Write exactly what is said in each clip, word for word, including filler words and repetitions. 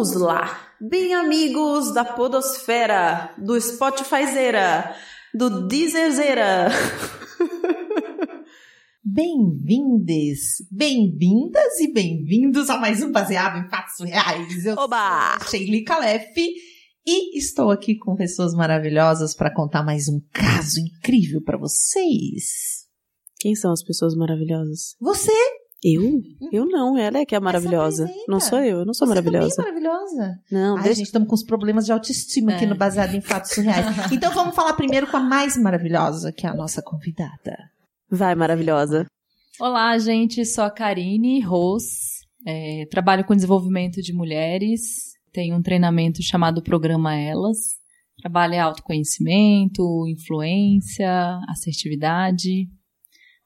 Vamos lá! Bem amigos da podosfera, do Spotifyzera, do Deezerzera. Bem-vindes, bem-vindas e bem-vindos a mais um Baseado em Fatos Reais. Eu Oba! sou Shaili Kalef e estou aqui com pessoas maravilhosas para contar mais um caso incrível para vocês. Quem são as pessoas maravilhosas? Você! Eu? Eu não, ela é que é maravilhosa. Não sou eu, eu não sou Você maravilhosa. Você também é maravilhosa. Não, Ai, deixa... gente, estamos com os problemas de autoestima é. aqui no Baseado em Fatos Surreais. Então vamos falar primeiro com a mais maravilhosa, que é a nossa convidada. Vai, maravilhosa. Olá, gente, sou a Karine Ros, é, trabalho com desenvolvimento de mulheres, tenho um treinamento chamado Programa Elas, trabalho em autoconhecimento, influência, assertividade...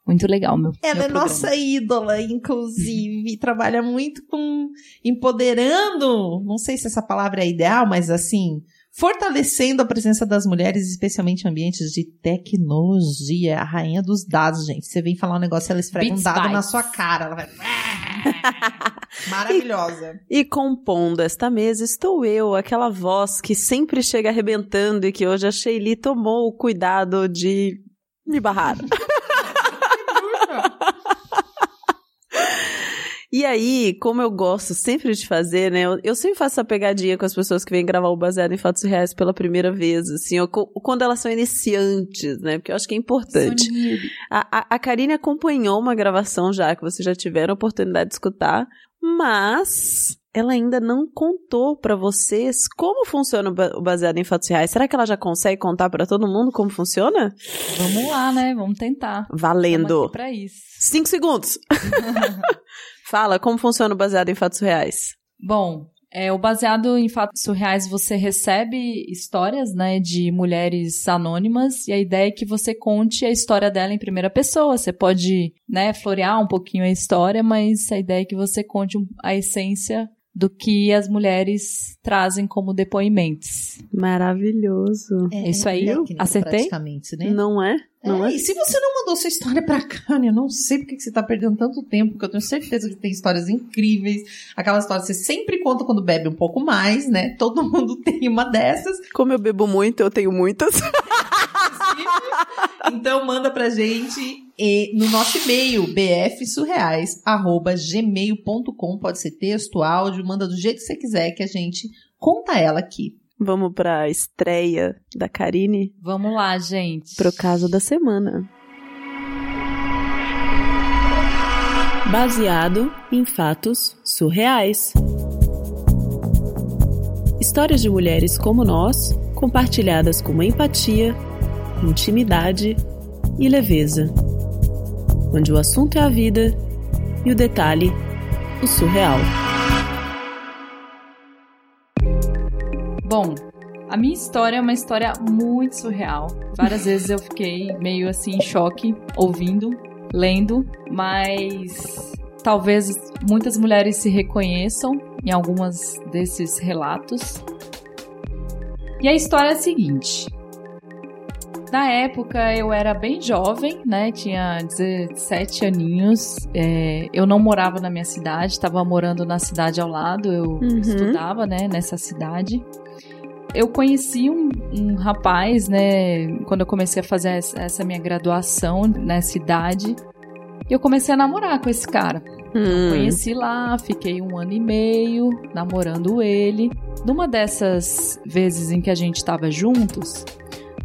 Muito legal, meu Ela meu é programa. Nossa ídola, inclusive, trabalha muito com empoderando, não sei se essa palavra é ideal, mas assim, fortalecendo a presença das mulheres, especialmente em ambientes de tecnologia, a rainha dos dados, gente. Você vem falar um negócio, ela esfrega Beats um dado bites. na sua cara, ela vai... Maravilhosa. E, e compondo esta mesa estou eu, aquela voz que sempre chega arrebentando e que hoje a Shaili tomou o cuidado de me barrar. E aí, como eu gosto sempre de fazer, né? Eu, eu sempre faço essa pegadinha com as pessoas que vêm gravar o Baseado em Fatos Reais pela primeira vez, assim, eu, quando elas são iniciantes, né? Porque eu acho que é importante. A, a, a Karine acompanhou uma gravação já, que vocês já tiveram a oportunidade de escutar, mas ela ainda não contou pra vocês como funciona o Baseado em Fatos Reais. Será que ela já consegue contar pra todo mundo como funciona? Vamos lá, né? Vamos tentar. Valendo. Pra isso. Cinco segundos. Fala, como funciona o Baseado em Fatos Surreais? Bom, é, o Baseado em Fatos Surreais você recebe histórias, né, de mulheres anônimas e a ideia é que você conte a história dela em primeira pessoa. Você pode, né, florear um pouquinho a história, mas a ideia é que você conte a essência do que as mulheres trazem como depoimentos. Maravilhoso. É, Isso aí, é acertei? Praticamente, né? Não é? Não é, é? E se você não mandou sua história pra cá, né? Eu não sei porque que você tá perdendo tanto tempo, porque eu tenho certeza que tem histórias incríveis, aquelas histórias que você sempre conta quando bebe um pouco mais, né? Todo mundo tem uma dessas. Como eu bebo muito, eu tenho muitas. Então manda pra gente e, no nosso e-mail, b f surreais arroba gmail ponto com. Pode ser texto, áudio, manda do jeito que você quiser que a gente conta ela aqui. Vamos para a estreia da Karine? Vamos lá, gente. Pro caso da semana. Baseado em fatos surreais. Histórias de mulheres como nós, compartilhadas com empatia, intimidade e leveza. Onde o assunto é a vida e o detalhe, o surreal. Bom, a minha história é uma história muito surreal. Várias vezes eu fiquei meio assim em choque, ouvindo, lendo, mas talvez muitas mulheres se reconheçam em algumas desses relatos. E a história é a seguinte. Na época eu era bem jovem, né? Tinha dezessete aninhos. É, eu não morava na minha cidade, estava morando na cidade ao lado. Eu uhum. estudava, né, nessa cidade. Eu conheci um, um rapaz, né, quando eu comecei a fazer essa minha graduação nessa idade, e eu comecei a namorar com esse cara. Hum. Eu conheci lá, fiquei um ano e meio namorando ele. Numa dessas vezes em que a gente estava juntos,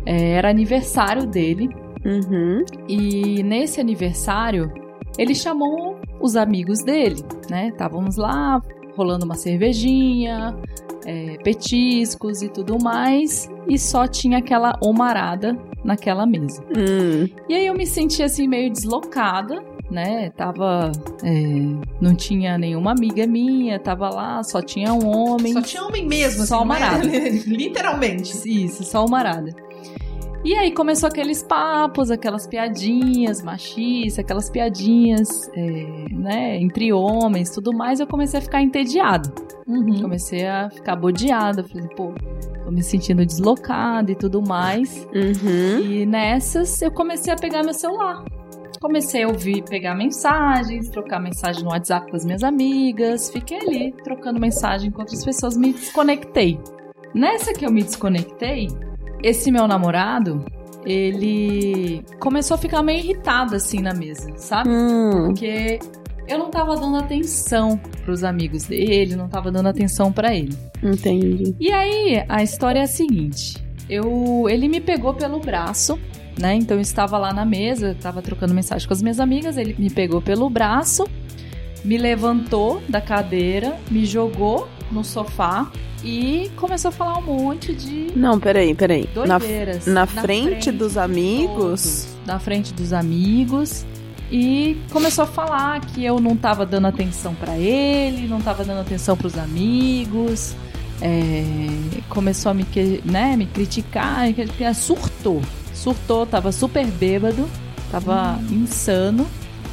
é, era aniversário dele, uhum. e nesse aniversário, ele chamou os amigos dele, né, estávamos lá, rolando uma cervejinha... É, petiscos e tudo mais, e só tinha aquela homarada naquela mesa. Hum. E aí eu me senti assim meio deslocada, né? Tava, é, não tinha nenhuma amiga minha, tava lá, só tinha um homem. Só tinha homem mesmo, só assim, homarada. Né? Literalmente. Isso, só homarada. E aí começou aqueles papos, aquelas piadinhas machistas, aquelas piadinhas, é, né, entre homens, tudo mais, eu comecei a ficar entediada. Uhum. Comecei a ficar bodeada, falei, pô, tô me sentindo deslocada e tudo mais. Uhum. E nessas eu comecei a pegar meu celular. comecei a ouvir, pegar mensagens, trocar mensagem no WhatsApp com as minhas amigas, fiquei ali trocando mensagem com outras pessoas, me desconectei. Nessa que eu me desconectei, esse meu namorado, ele começou a ficar meio irritado assim na mesa, sabe? Hum. Porque eu não tava dando atenção pros amigos dele, não tava dando atenção pra ele. Entendi. E aí, a história é a seguinte, eu, ele me pegou pelo braço, né? Então eu estava lá na mesa, eu estava trocando mensagem com as minhas amigas, ele me pegou pelo braço, me levantou da cadeira, me jogou no sofá e começou a falar um monte de... Não, peraí, peraí. Doideiras. Na, na, na frente, frente dos amigos? Todos, na frente dos amigos. E começou a falar que eu não estava dando atenção para ele, não estava dando atenção para os amigos. É, começou a me, né, me criticar, surtou. Surtou, tava super bêbado, tava hum. insano.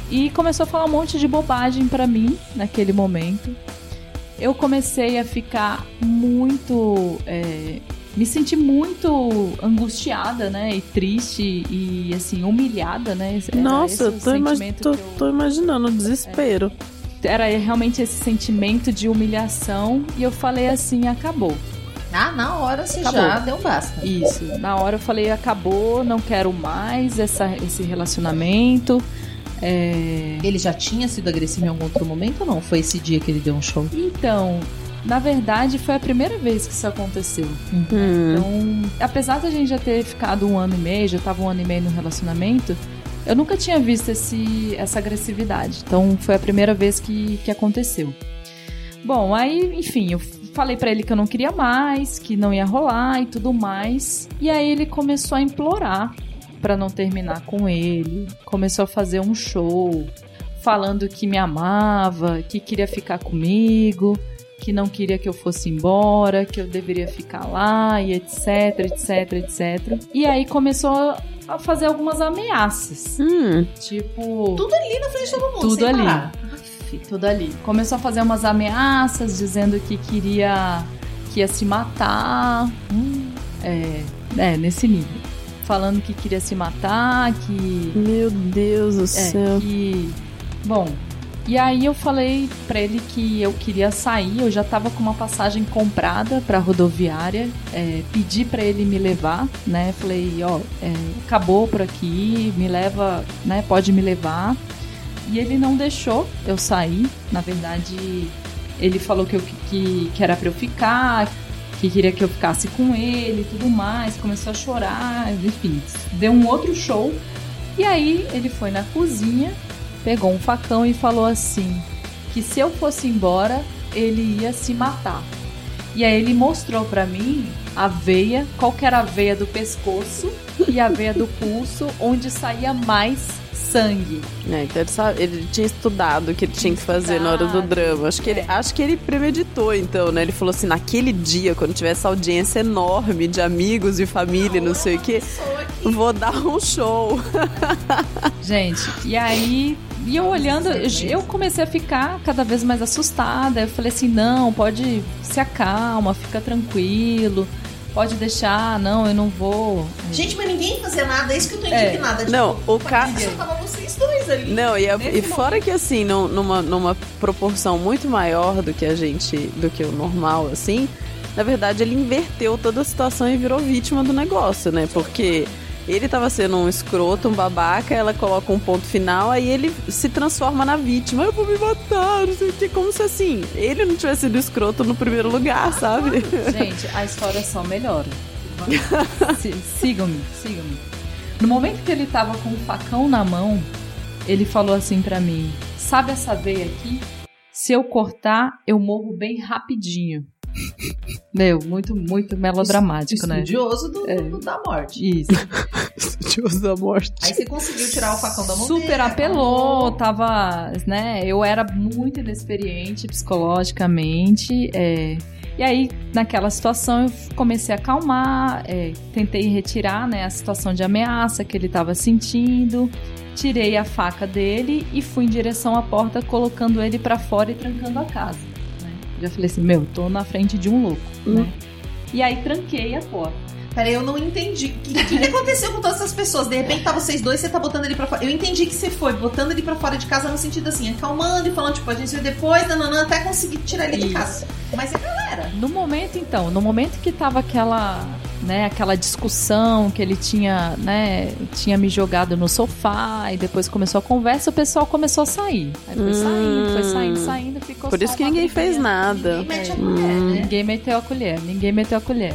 E começou a falar um monte de bobagem pra mim naquele momento. Eu comecei a ficar muito... É, me senti muito angustiada, né? E triste e, assim, humilhada, né? Era Nossa, tô, imagi- tô, eu, tô imaginando o desespero. É, era realmente esse sentimento de humilhação. E eu falei assim, acabou. Ah, na hora você acabou. Já deu basta. Isso, na hora eu falei, acabou, não quero mais essa, esse relacionamento. É... Ele já tinha sido agressivo em algum outro momento ou não? Foi esse dia que ele deu um show? Então, na verdade, foi a primeira vez que isso aconteceu. Uhum. Então, apesar da gente já ter ficado um ano e meio, já tava um ano e meio no relacionamento, eu nunca tinha visto esse, essa agressividade. Então, foi a primeira vez que, que aconteceu. Bom, aí, enfim, eu falei pra ele que eu não queria mais, que não ia rolar e tudo mais. E aí ele começou a implorar pra não terminar com ele. Começou a fazer um show, falando que me amava, que queria ficar comigo, que não queria que eu fosse embora, que eu deveria ficar lá e etc, etc, etcétera. E aí começou a fazer algumas ameaças. Hum. Tipo... Tudo ali na frente do mundo, tudo ali. Parar. Tudo ali. Começou a fazer umas ameaças, dizendo que queria, que ia se matar, hum, é, é, nesse nível. Falando que queria se matar, que... Meu Deus do é, céu. Que, bom, e aí eu falei pra ele que eu queria sair, eu já tava com uma passagem comprada pra rodoviária, é, pedi pra ele me levar, né, falei, ó, é, acabou por aqui, me leva, né, pode me levar. E ele não deixou eu sair. Na verdade, ele falou que, eu, que, que era pra eu ficar, que queria que eu ficasse com ele e tudo mais. Começou a chorar, enfim. Deu um outro show. E aí, ele foi na cozinha, pegou um facão e falou assim, que se eu fosse embora, ele ia se matar. E aí, ele mostrou pra mim a veia, qual que era a veia do pescoço e a veia do pulso, onde saía mais sangue. É, então ele, sabe, ele tinha estudado o que ele tinha que fazer na hora do drama. Acho que, é. ele, acho que ele premeditou, então, né? Ele falou assim, naquele dia, quando tiver essa audiência enorme de amigos e família, não, não sei o quê, vou dar um show. Gente, e aí... E eu olhando, eu comecei a ficar cada vez mais assustada. Eu falei assim, não, pode, se acalma, fica tranquilo, pode deixar, não, eu não vou. Gente, mas ninguém fazia nada, é isso que eu tô indignada. É. Tipo, não, o cara... Só tava vocês dois ali. Não, e, a, e fora que assim, num, numa, numa proporção muito maior do que a gente, do que o normal, assim, na verdade ele inverteu toda a situação e virou vítima do negócio, né, porque... Ele tava sendo um escroto, um babaca, ela coloca um ponto final, aí ele se transforma na vítima. Eu vou me matar, não sei o que. Como se assim, ele não tivesse sido escroto no primeiro lugar, sabe? Gente, a história só melhora. Sigam-me, sigam-me. No momento que ele tava com o facão na mão, ele falou assim pra mim, sabe essa veia aqui? Se eu cortar, eu morro bem rapidinho. Meu, muito, muito melodramático, estudioso, né? Estudioso do, é. do, da morte. Isso. Estudioso da morte. Aí você conseguiu tirar o facão da mão. Super dele, apelou, tava, né? Eu era muito inexperiente psicologicamente. É, e aí, naquela situação, eu comecei a acalmar, é, tentei retirar, né, a situação de ameaça que ele tava sentindo. Tirei a faca dele e fui em direção à porta, colocando ele pra fora e trancando a casa. Já falei assim, meu, tô na frente de um louco, né? Hum. E aí tranquei a porta. Peraí, eu não entendi. O que, que, que aconteceu com todas essas pessoas? De repente tá vocês dois, você tá botando ele pra fora. Eu entendi que você foi botando ele pra fora de casa no sentido assim, acalmando e falando, tipo, a gente vai depois, nananã, até conseguir tirar ele de casa. Mas é galera. No momento, então, no momento que tava aquela... Né, aquela discussão que ele tinha, né, tinha me jogado no sofá e depois começou a conversa, o pessoal começou a sair. Aí foi hum. saindo, foi saindo, saindo, ficou Por isso que ninguém fez nada. Ninguém meteu a colher, né? Ninguém meteu a colher, ninguém meteu a colher.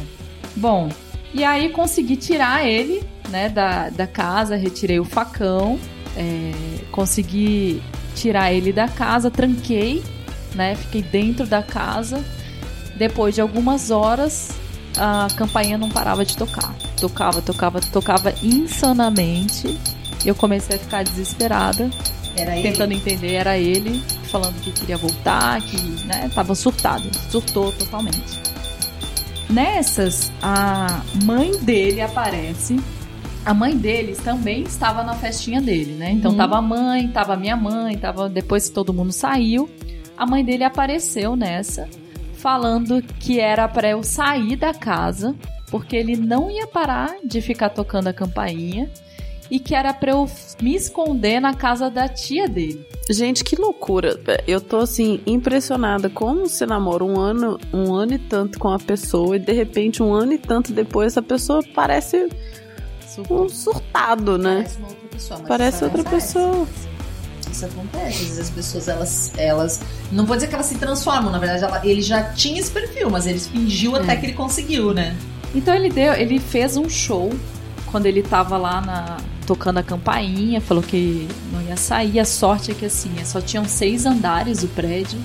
Bom, e aí consegui tirar ele, né, da, da casa, retirei o facão, é, consegui tirar ele da casa, tranquei, né, fiquei dentro da casa. Depois de algumas horas... a campainha não parava de tocar. Tocava, tocava, tocava insanamente. Eu comecei a ficar desesperada, era tentando ele. entender, era ele falando que queria voltar, que, né, tava surtado, surtou totalmente. Nessas, a mãe dele aparece. A mãe deles também estava na festinha dele, né? Então hum. tava a mãe, tava a minha mãe, tava... depois que todo mundo saiu, a mãe dele apareceu nessa, falando que era pra eu sair da casa, porque ele não ia parar de ficar tocando a campainha, e que era pra eu me esconder na casa da tia dele. Gente, que loucura. Eu tô assim, impressionada. Como você namora um ano, um ano e tanto com a pessoa, e de repente um ano e tanto depois essa pessoa parece um surtado, né? Parece uma outra pessoa. Mas parece outra pessoa. Essa. Isso acontece, às vezes as pessoas elas, elas, não vou dizer que elas se transformam, na verdade ela, ele já tinha esse perfil, mas ele fingiu é. até que ele conseguiu, né? Então ele deu, ele fez um show quando ele tava lá na, tocando a campainha, falou que não ia sair. A sorte é que assim, só tinham seis andares o prédio,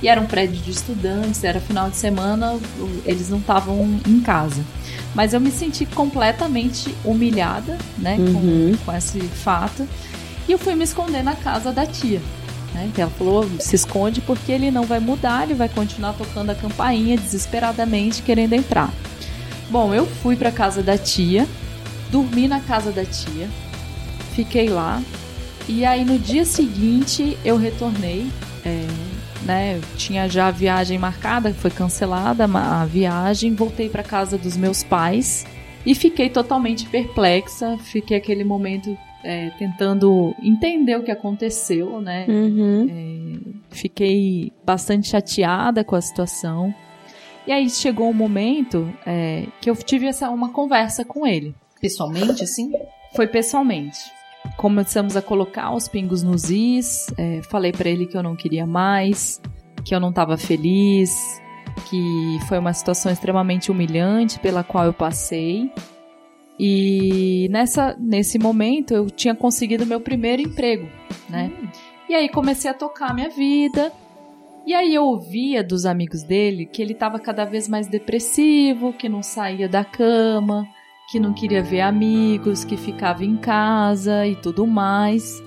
e era um prédio de estudantes, era final de semana, eles não estavam em casa. Mas eu me senti completamente humilhada, né, uhum. com, com esse fato. E eu fui me esconder na casa da tia, né? Então ela falou, se esconde porque ele não vai mudar, ele vai continuar tocando a campainha desesperadamente, querendo entrar. Bom, eu fui pra casa da tia, dormi na casa da tia, fiquei lá. E aí no dia seguinte eu retornei, é, né? Eu tinha já a viagem marcada, foi cancelada a viagem. Voltei pra casa dos meus pais e fiquei totalmente perplexa. Fiquei aquele momento... É, tentando entender o que aconteceu, né? Uhum. É, fiquei bastante chateada com a situação. E aí chegou um momento é, que eu tive essa, uma conversa com ele. Pessoalmente, assim? Foi pessoalmente. Começamos a colocar os pingos nos is. É, falei pra ele que eu não queria mais, que eu não tava feliz, que foi uma situação extremamente humilhante pela qual eu passei. E nessa, nesse momento eu tinha conseguido meu primeiro emprego, né? Hum. E aí comecei a tocar a minha vida. E aí eu ouvia dos amigos dele que ele estava cada vez mais depressivo, que não saía da cama, que não queria ver amigos, que ficava em casa e tudo mais.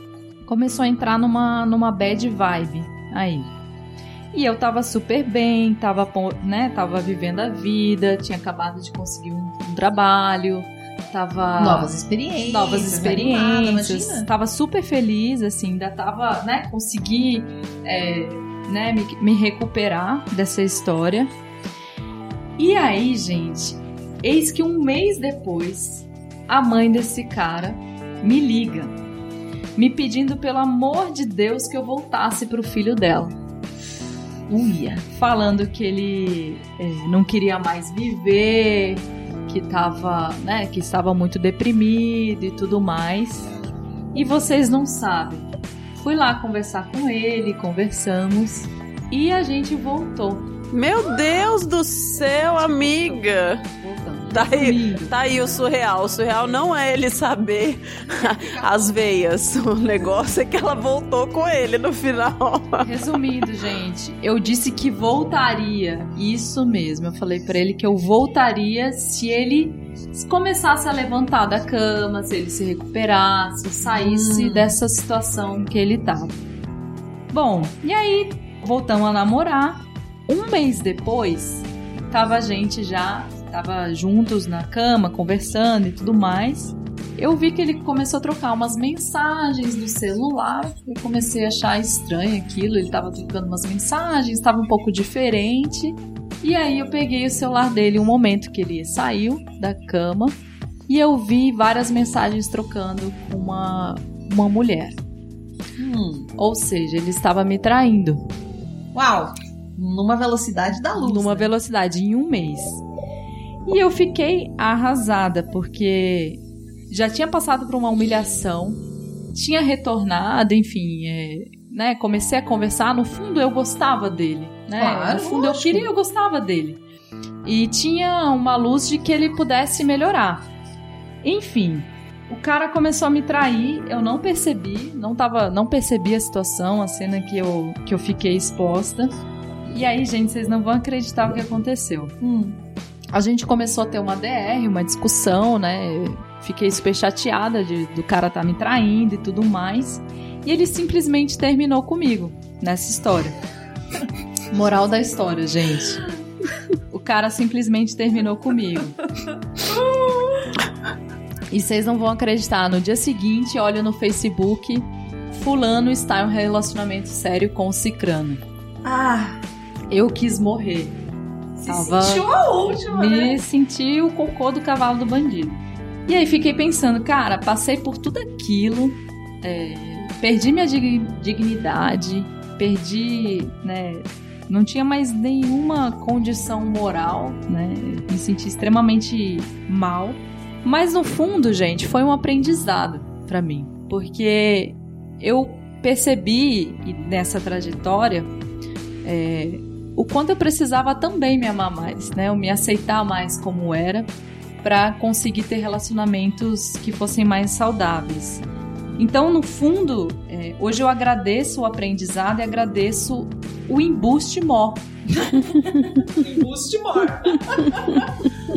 Começou a entrar numa, numa bad vibe aí. E eu tava super bem, tava, né, tava vivendo a vida, tinha acabado de conseguir um, um trabalho... Tava novas experiências, novas experiências. Animada, tava super feliz, assim, ainda tava, né, consegui é, né, me, me recuperar dessa história. E aí, gente, eis que um mês depois, a mãe desse cara me liga, me pedindo pelo amor de Deus que eu voltasse pro filho dela. Uia, falando que ele é, não queria mais viver... Que, tava, né, que estava muito deprimido e tudo mais. E vocês não sabem. Fui lá conversar com ele, conversamos e a gente voltou. Meu Deus do céu, amiga! Voltamos. Tá aí, tá aí o surreal. O surreal não é ele saber as veias. O negócio é que ela voltou com ele no final. Resumindo, gente, eu disse que voltaria. Isso mesmo, eu falei pra ele que eu voltaria se ele começasse a levantar da cama, se ele se recuperasse, saísse hum. dessa situação que ele tava. Bom, e aí voltamos a namorar. Um mês depois, tava a gente já... Tava juntos na cama, conversando e tudo mais. Eu vi que ele começou a trocar umas mensagens no celular. Eu comecei a achar estranho aquilo. Ele tava trocando umas mensagens, tava um pouco diferente. E aí eu peguei o celular dele um momento que ele saiu da cama e eu vi várias mensagens trocando com uma, uma mulher. Hum. Ou seja, ele estava me traindo. Uau! Numa velocidade da luz. Numa né? velocidade, em um mês. E eu fiquei arrasada, porque já tinha passado por uma humilhação, tinha retornado, enfim, é, né, comecei a conversar, no fundo eu gostava dele, né? Claro, no fundo lógico. eu queria, eu gostava dele. E tinha uma luz de que ele pudesse melhorar. Enfim, o cara começou a me trair, eu não percebi, não, tava, não percebi a situação, a cena que eu, que eu fiquei exposta. E aí, gente, vocês não vão acreditar o que aconteceu. Hum. A gente começou a ter uma D R, uma discussão, né? Fiquei super chateada de, do cara tá me traindo e tudo mais. E ele simplesmente terminou comigo nessa história. Moral da história, gente. O cara simplesmente terminou comigo. E vocês não vão acreditar. No dia seguinte, olho no Facebook. Fulano está em um relacionamento sério com o Cicrano. Ah! Eu quis morrer. Se Tava... sentiu a última, Me né? senti o cocô do cavalo do bandido. E aí fiquei pensando, cara, passei por tudo aquilo, é, perdi minha dignidade, perdi, né, não tinha mais nenhuma condição moral, né, me senti extremamente mal. Mas no fundo, gente, foi um aprendizado pra mim, porque eu percebi nessa trajetória, é, o quanto eu precisava também me amar mais, né? Eu me aceitar mais como era para conseguir ter relacionamentos que fossem mais saudáveis. Então, no fundo, é, hoje eu agradeço o aprendizado e agradeço o embuste mó. Embuste mó.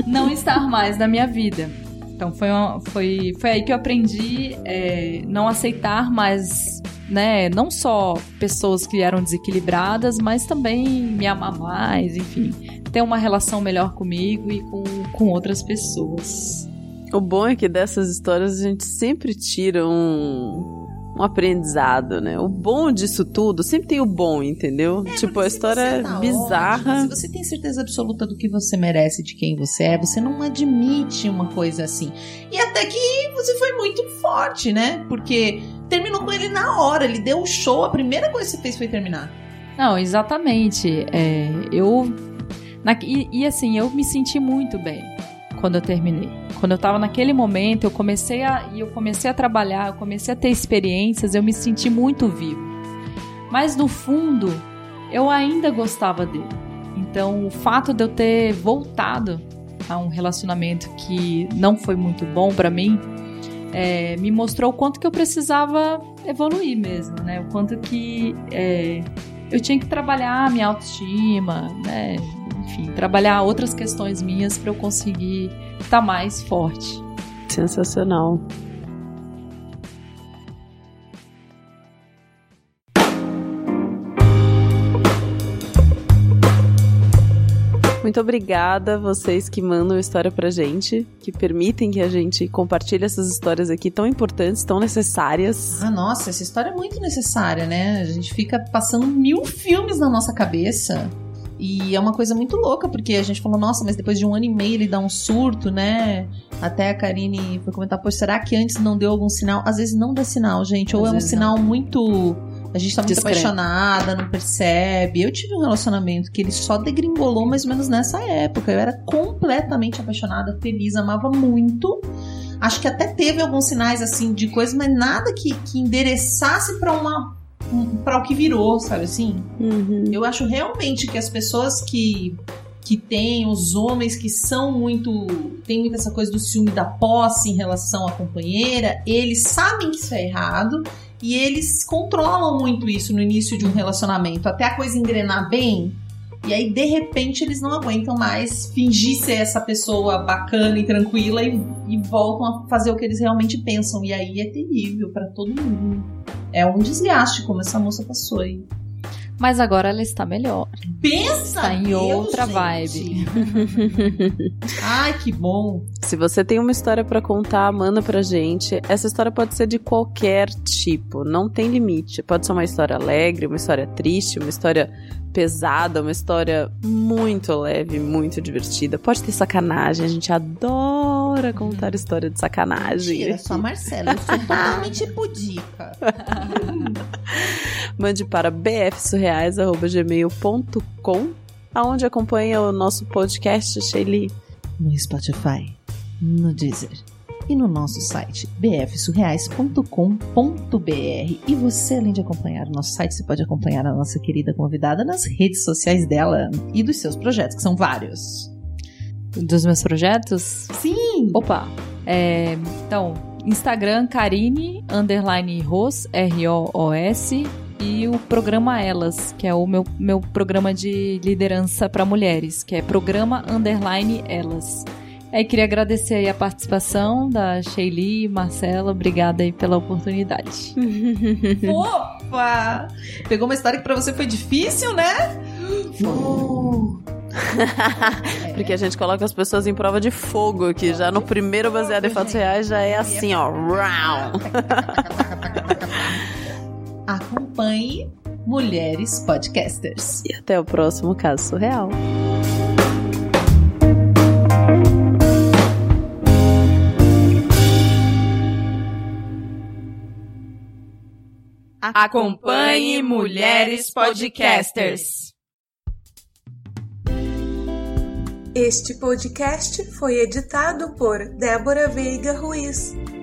Não estar mais na minha vida. Então, foi, uma, foi, foi aí que eu aprendi é, não aceitar mais... Né? Não só pessoas que eram desequilibradas, mas também me amar mais, enfim, ter uma relação melhor comigo e com, com outras pessoas. O bom é que dessas histórias a gente sempre tira um, um aprendizado, né? O bom disso tudo, sempre tem o bom, entendeu? É, tipo, a história é tá bizarra. Ótimo, se você tem certeza absoluta do que você merece, de quem você é, você não admite uma coisa assim. E até que você foi muito forte, né? Porque... terminou com ele na hora, ele deu um show, a primeira coisa que você fez foi terminar. Não, exatamente. É, eu na, e, e assim, eu me senti muito bem quando eu terminei. Quando eu tava naquele momento, eu comecei a, eu comecei a trabalhar, eu comecei a ter experiências, eu me senti muito vivo. Mas no fundo, eu ainda gostava dele. Então, o fato de eu ter voltado a um relacionamento que não foi muito bom pra mim, É, me mostrou o quanto que eu precisava evoluir mesmo, né? O quanto que é, eu tinha que trabalhar a minha autoestima, né? Enfim, trabalhar outras questões minhas para eu conseguir estar mais forte. Sensacional. Muito obrigada a vocês que mandam história pra gente, que permitem que a gente compartilhe essas histórias aqui tão importantes, tão necessárias. Ah, nossa, essa história é muito necessária, né? A gente fica passando mil filmes na nossa cabeça e é uma coisa muito louca, porque a gente falou, nossa, mas depois de um ano e meio ele dá um surto, né? Até a Karine foi comentar, poxa, será que antes não deu algum sinal? Às vezes não dá sinal, gente, ou às é um sinal não. muito... A gente tá muito Discreto. apaixonada, não percebe. Eu tive um relacionamento que ele só degringolou mais ou menos nessa época. Eu era completamente apaixonada, feliz, amava muito. Acho que até teve alguns sinais, assim, de coisa, mas nada que, que endereçasse pra uma... pra o que virou, sabe assim? Uhum. Eu acho realmente que as pessoas que... que tem os homens que são muito... tem muita essa coisa do ciúme da posse em relação à companheira, eles sabem que isso é errado e eles controlam muito isso no início de um relacionamento, até a coisa engrenar bem, e aí de repente eles não aguentam mais fingir ser essa pessoa bacana e tranquila e, e voltam a fazer o que eles realmente pensam, e aí é terrível pra todo mundo, é um desgaste como essa moça passou aí. Mas agora ela está melhor. Pensa! Está em Deus, outra gente. Vibe. Ai, que bom! Se você tem uma história para contar, manda pra gente. Essa história pode ser de qualquer tipo, não tem limite. Pode ser uma história alegre, uma história triste, uma história pesada, uma história muito leve, muito divertida. Pode ter sacanagem, a gente adora contar história de sacanagem. Tira só, Marcela, eu sou totalmente pudica. Mande para b f surreais arroba gmail ponto com, aonde acompanha o nosso podcast, Shaili, no Spotify, no Deezer e no nosso site b f surreais ponto com ponto b r. E você, além de acompanhar o nosso site, você pode acompanhar a nossa querida convidada nas redes sociais dela e dos seus projetos, que são vários. Dos meus projetos? Sim! Opa! É, então, Instagram, Karine, underline Ros, R O O S, e o Programa Elas, que é o meu, meu programa de liderança para mulheres, que é Programa Underline Elas. Aí queria agradecer aí a participação da Shaili e Marcela. Obrigada aí pela oportunidade. Opa! Pegou uma história que pra você foi difícil, né? Uh. Porque a gente coloca as pessoas em prova de fogo aqui. Já no primeiro Baseado em Fatos Reais já é assim, ó. Acompanhe Mulheres Podcasters. E até o próximo Caso Surreal. Acompanhe Mulheres Podcasters. Este podcast foi editado por Débora Veiga Ruiz.